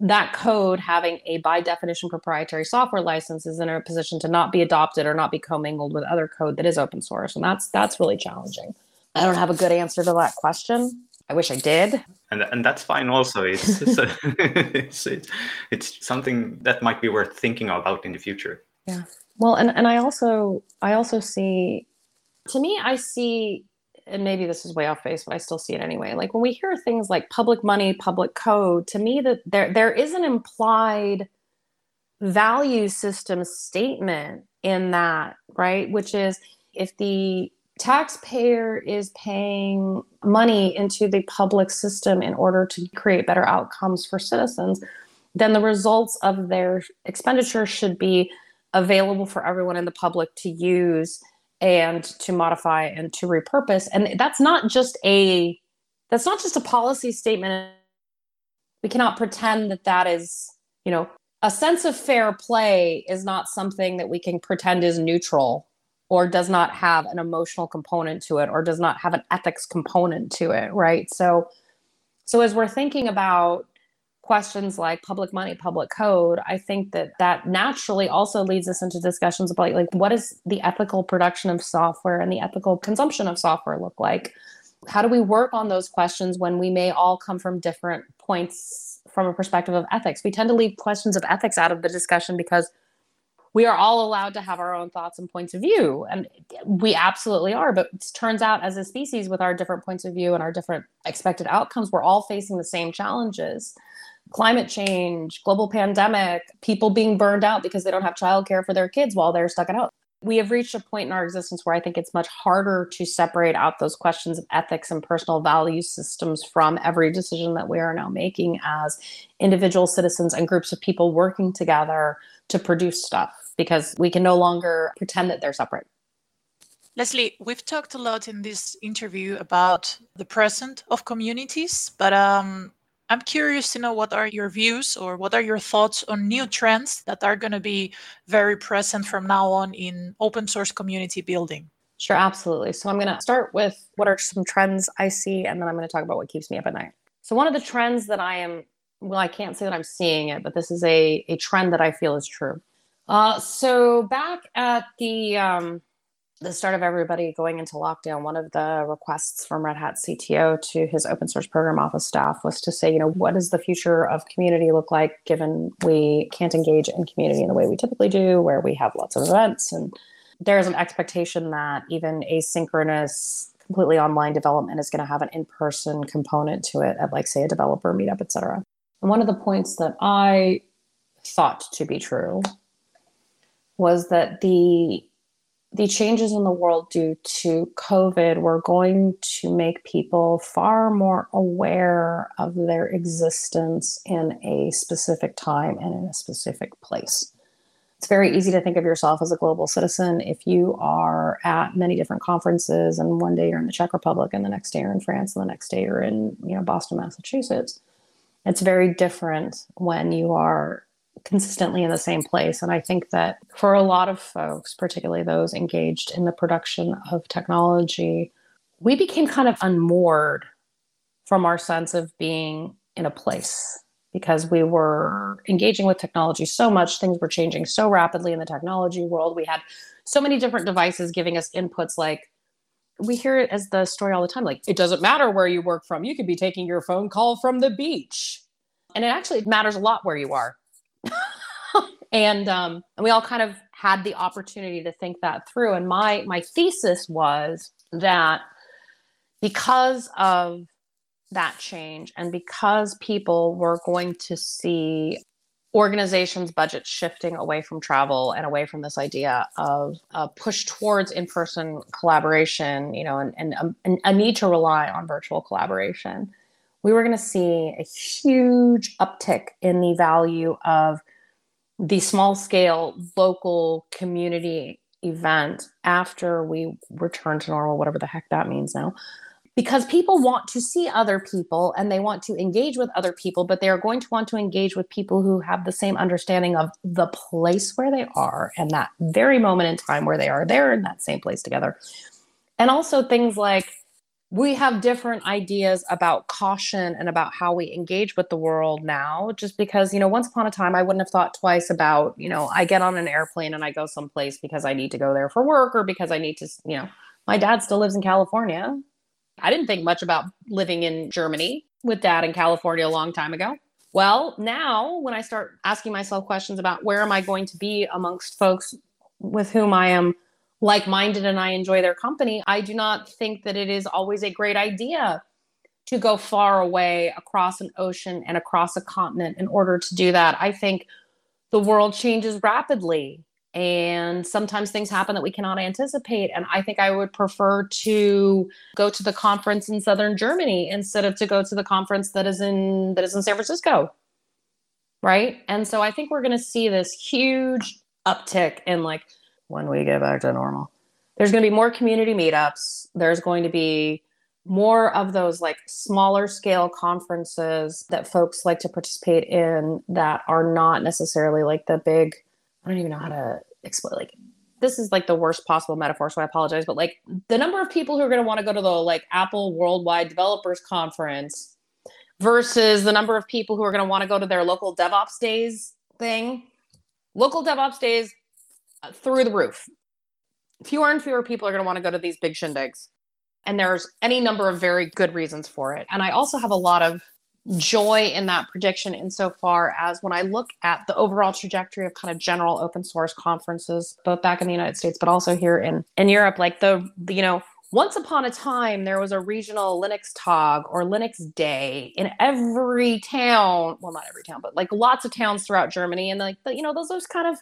that code, having a by definition proprietary software license, is in a position to not be adopted or not be commingled with other code that is open source. And that's that's really challenging. I don't have a good answer to that question. I wish I did. And and that's fine also. It's it's, a, it's, it's, it's something that might be worth thinking about in the future. Yeah. Well, and, and I also I also see, to me, I see, and maybe this is way off base, but I still see it anyway. Like when we hear things like public money, public code, to me that there there is an implied value system statement in that, right? Which is if the taxpayer is paying money into the public system in order to create better outcomes for citizens, then the results of their expenditure should be available for everyone in the public to use and to modify and to repurpose. And that's not just a that's not just a policy statement. We cannot pretend that that is, you know, a sense of fair play is not something that we can pretend is neutral or does not have an emotional component to it or does not have an ethics component to it, right? So so as we're thinking about questions like public money, public code, I think that that naturally also leads us into discussions about like what is the ethical production of software and the ethical consumption of software look like? How do we work on those questions when we may all come from different points from a perspective of ethics? We tend to leave questions of ethics out of the discussion because we are all allowed to have our own thoughts and points of view, and we absolutely are. But it turns out as a species with our different points of view and our different expected outcomes, we're all facing the same challenges. Climate change, global pandemic, people being burned out because they don't have childcare for their kids while they're stuck at home. We have reached a point in our existence where I think it's much harder to separate out those questions of ethics and personal value systems from every decision that we are now making as individual citizens and groups of people working together to produce stuff, because we can no longer pretend that they're separate. Leslie, we've talked a lot in this interview about the present of communities, but um, I'm curious to know what are your views or what are your thoughts on new trends that are going to be very present from now on in open source community building? Sure, absolutely. So I'm going to start with what are some trends I see, and then I'm going to talk about what keeps me up at night. So one of the trends that I am, well, I can't say that I'm seeing it, but this is a, a trend that I feel is true. Uh, so back at the, um, the start of everybody going into lockdown, one of the requests from Red Hat C T O to his open source program office staff was to say, you know, what does the future of community look like given we can't engage in community in the way we typically do, where we have lots of events? And there is an expectation that even asynchronous, completely online development is going to have an in-person component to it at, like, say, a developer meetup, et cetera. And one of the points that I thought to be true was that the The changes in the world due to COVID were going to make people far more aware of their existence in a specific time and in a specific place. It's very easy to think of yourself as a global citizen if you are at many different conferences and one day you're in the Czech Republic and the next day you're in France and the next day you're in, you know, Boston, Massachusetts. It's very different when you are consistently in the same place. And I think that for a lot of folks, particularly those engaged in the production of technology, we became kind of unmoored from our sense of being in a place, because we were engaging with technology so much. Things were changing so rapidly in the technology world. We had so many different devices giving us inputs. Like, we hear it as the story all the time, like, it doesn't matter where you work from. You could be taking your phone call from the beach. And it actually matters a lot where you are. and, um, and we all kind of had the opportunity to think that through. And my my thesis was that because of that change, and because people were going to see organizations' budgets shifting away from travel and away from this idea of a push towards in-person collaboration, you know, and, and, and a need to rely on virtual collaboration, we were going to see a huge uptick in the value of the small-scale local community event after we return to normal, whatever the heck that means now. Because people want to see other people and they want to engage with other people, but they are going to want to engage with people who have the same understanding of the place where they are and that very moment in time where they are there in that same place together. And also things like, we have different ideas about caution and about how we engage with the world now, just because, you know, once upon a time, I wouldn't have thought twice about, you know, I get on an airplane and I go someplace because I need to go there for work or because I need to, you know, my dad still lives in California. I didn't think much about living in Germany with dad in California a long time ago. Well, now when I start asking myself questions about where am I going to be amongst folks with whom I am like-minded and I enjoy their company, I do not think that it is always a great idea to go far away across an ocean and across a continent in order to do that. I think the world changes rapidly and sometimes things happen that we cannot anticipate. And I think I would prefer to go to the conference in Southern Germany instead of to go to the conference that is in that is in San Francisco, right? And so I think we're going to see this huge uptick in, like, when we get back to normal, there's going to be more community meetups. There's going to be more of those, like, smaller scale conferences that folks like to participate in that are not necessarily like the big, I don't even know how to explain, like, this is like the worst possible metaphor, so I apologize, but like the number of people who are going to want to go to the, like, Apple Worldwide Developers Conference versus the number of people who are going to want to go to their local DevOps Days thing. Local DevOps Days, uh, through the roof. Fewer and fewer people are going to want to go to these big shindigs. And there's any number of very good reasons for it. And I also have a lot of joy in that prediction insofar as when I look at the overall trajectory of kind of general open source conferences, both back in the United States, but also here in, in Europe, like the, the, you know, once upon a time, there was a regional Linux Tag or Linux Day in every town, well, not every town, but like lots of towns throughout Germany. And like, the, you know, those, those kind of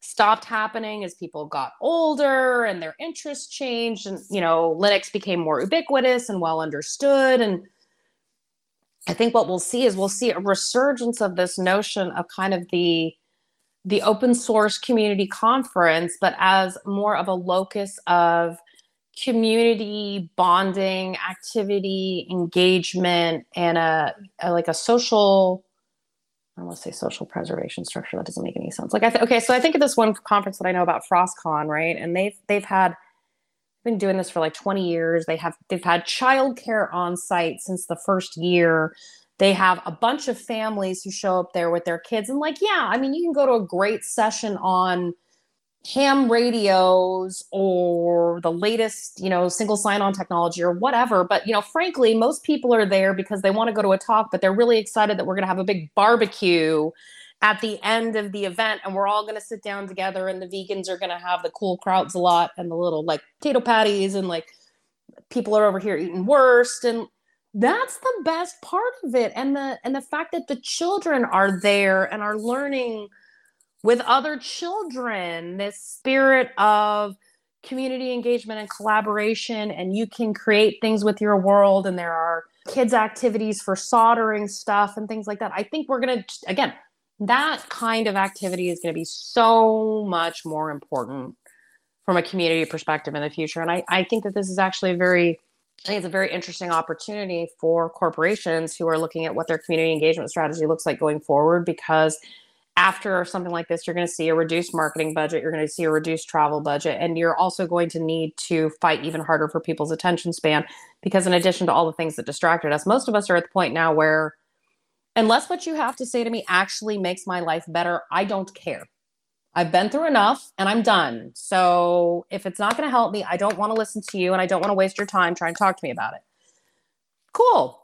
stopped happening as people got older and their interests changed and, you know, Linux became more ubiquitous and well understood. And I think what we'll see is we'll see a resurgence of this notion of kind of the, the open source community conference, but as more of a locus of community bonding, activity, engagement, and a, a like a social, I want to say social preservation structure. That doesn't make any sense. Like, I th- okay, so I think of this one conference that I know about, FrostCon, right? And they've they've had. Been doing this for like twenty years. They have they've had childcare on site since the first year. They have a bunch of families who show up there with their kids. And like, yeah, I mean, you can go to a great session on ham radios or the latest, you know, single sign-on technology or whatever. But, you know, frankly, most people are there because they want to go to a talk, but they're really excited that we're going to have a big barbecue at the end of the event, and we're all going to sit down together, and the vegans are going to have the cool krauts a lot and the little, like, potato patties, and like people are over here eating worst, and that's the best part of it. And the and the fact that the children are there and are learning with other children this spirit of community engagement and collaboration, and you can create things with your world, and there are kids activities for soldering stuff and things like that. I think we're going to, again, that kind of activity is going to be so much more important from a community perspective in the future. And I, I think that this is actually a very, I think it's a very interesting opportunity for corporations who are looking at what their community engagement strategy looks like going forward, because after something like this, you're going to see a reduced marketing budget, you're going to see a reduced travel budget, and you're also going to need to fight even harder for people's attention span, because in addition to all the things that distracted us, most of us are at the point now where, unless what you have to say to me actually makes my life better, I don't care. I've been through enough and I'm done. So if it's not going to help me, I don't want to listen to you and I don't want to waste your time trying to talk to me about it. Cool.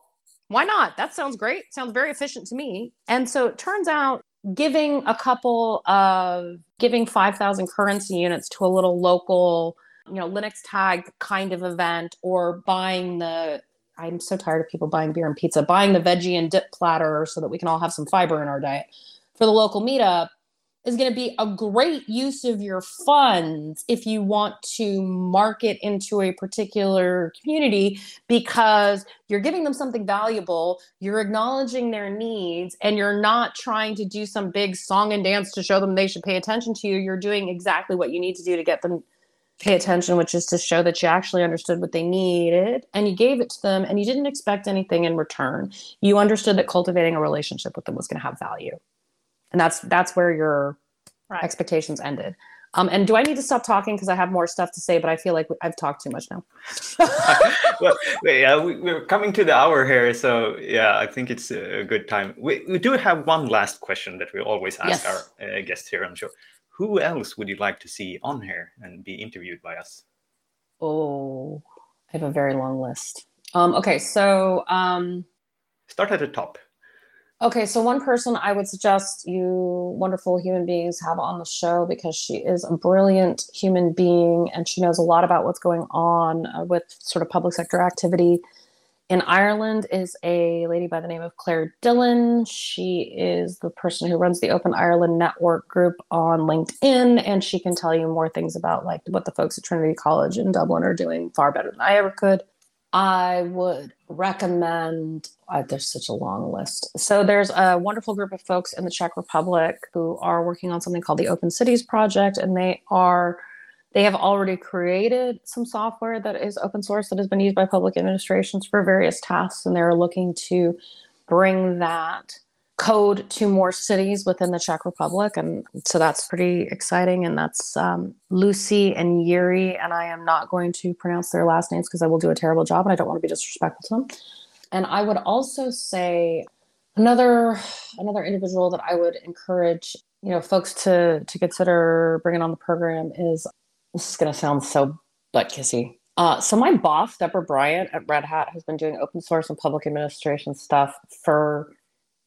Why not? That sounds great. Sounds very efficient to me. And so it turns out giving a couple of, giving five thousand currency units to a little local, you know, Linux tag kind of event, or buying the, I'm so tired of people buying beer and pizza, buying the veggie and dip platter so that we can all have some fiber in our diet for the local meetup, is going to be a great use of your funds if you want to market into a particular community, because you're giving them something valuable, you're acknowledging their needs, and you're not trying to do some big song and dance to show them they should pay attention to you. You're doing exactly what you need to do to get them to pay attention, which is to show that you actually understood what they needed and you gave it to them and you didn't expect anything in return. You understood that cultivating a relationship with them was going to have value. And that's that's where your right. expectations ended. Um, and do I need to stop talking because I have more stuff to say, but I feel like I've talked too much now. Well, yeah, we, we're coming to the hour here. So, yeah, I think it's a good time. We, we do have one last question that we always ask yes. our uh, guests here, I'm sure. Who else would you like to see on here and be interviewed by us? Oh, I have a very long list. Um, okay, so... Um, Start at the top. Okay, so one person I would suggest you wonderful human beings have on the show, because she is a brilliant human being and she knows a lot about what's going on uh, with sort of public sector activity in Ireland, is a lady by the name of Claire Dillon. She is the person who runs the Open Ireland Network group on LinkedIn, and she can tell you more things about like what the folks at Trinity College in Dublin are doing far better than I ever could. I would recommend, uh, there's such a long list. So there's a wonderful group of folks in the Czech Republic who are working on something called the Open Cities project. And they are, they have already created some software that is open source that has been used by public administrations for various tasks. And they're looking to bring that code to more cities within the Czech Republic. And so that's pretty exciting. And that's um, Lucy and Yuri. And I am not going to pronounce their last names because I will do a terrible job and I don't want to be disrespectful to them. And I would also say another another individual that I would encourage, you know, folks to, to consider bringing on the program is, this is going to sound so butt kissy. Uh, so my boss, Deborah Bryant at Red Hat, has been doing open source and public administration stuff for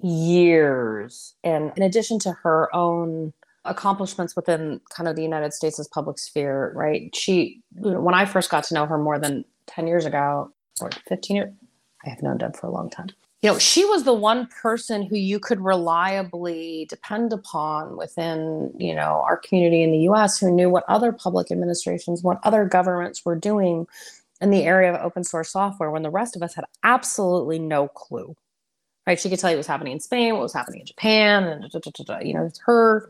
years. And in addition to her own accomplishments within kind of the United States' public sphere, right? She, when I first got to know her more than ten years ago, or fifteen years, I have known Deb for a long time. You know, she was the one person who you could reliably depend upon within, you know, our community in the U S, who knew what other public administrations, what other governments were doing in the area of open source software when the rest of us had absolutely no clue. Right, she could tell you what was happening in Spain, what was happening in Japan, and da, da, da, da. You know, her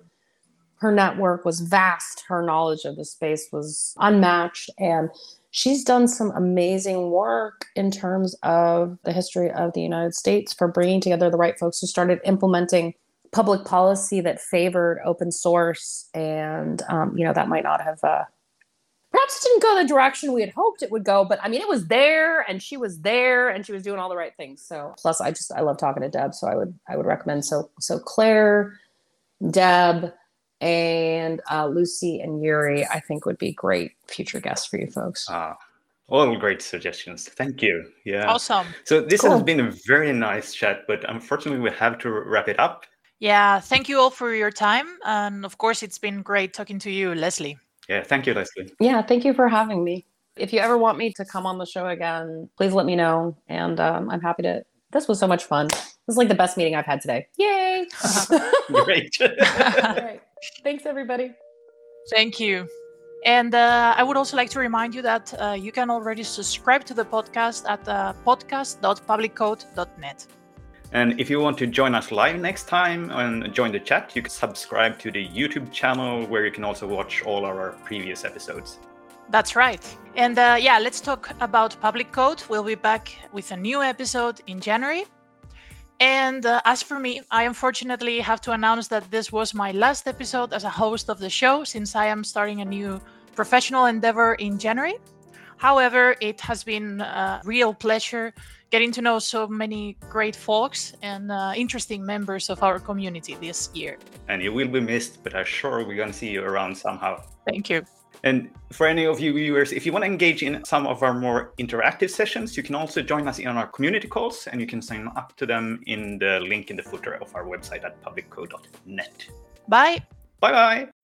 her network was vast. Her knowledge of the space was unmatched, and she's done some amazing work in terms of the history of the United States for bringing together the right folks who started implementing public policy that favored open source, and um, you know, that might not have uh, perhaps didn't go the direction we had hoped it would go, but I mean, it was there and she was there and she was doing all the right things. So plus I just, I love talking to Deb. So I would, I would recommend. So, so Claire, Deb, and uh, Lucy and Yuri, I think would be great future guests for you folks. Ah, all great suggestions. Thank you. Yeah. Awesome. So this cool. has been a very nice chat, but unfortunately we have to wrap it up. Yeah. Thank you all for your time. And of course it's been great talking to you, Leslie. Yeah, thank you, Leslie. Yeah, thank you for having me. If you ever want me to come on the show again, please let me know. And um, I'm happy to. This was so much fun. This is like the best meeting I've had today. Yay! Great. All right. Thanks, everybody. Thank you. And uh, I would also like to remind you that uh, you can already subscribe to the podcast at uh, podcast dot public code dot net. And if you want to join us live next time and join the chat, you can subscribe to the YouTube channel where you can also watch all our previous episodes. That's right. And uh, yeah, let's talk about public code. We'll be back with a new episode in January. And uh, as for me, I unfortunately have to announce that this was my last episode as a host of the show, since I am starting a new professional endeavor in January. However, it has been a real pleasure getting to know so many great folks and uh, interesting members of our community this year. And you will be missed, but I'm sure we're going to see you around somehow. Thank you. And for any of you viewers, if you want to engage in some of our more interactive sessions, you can also join us in our community calls, and you can sign up to them in the link in the footer of our website at public code dot net. Bye. Bye-bye.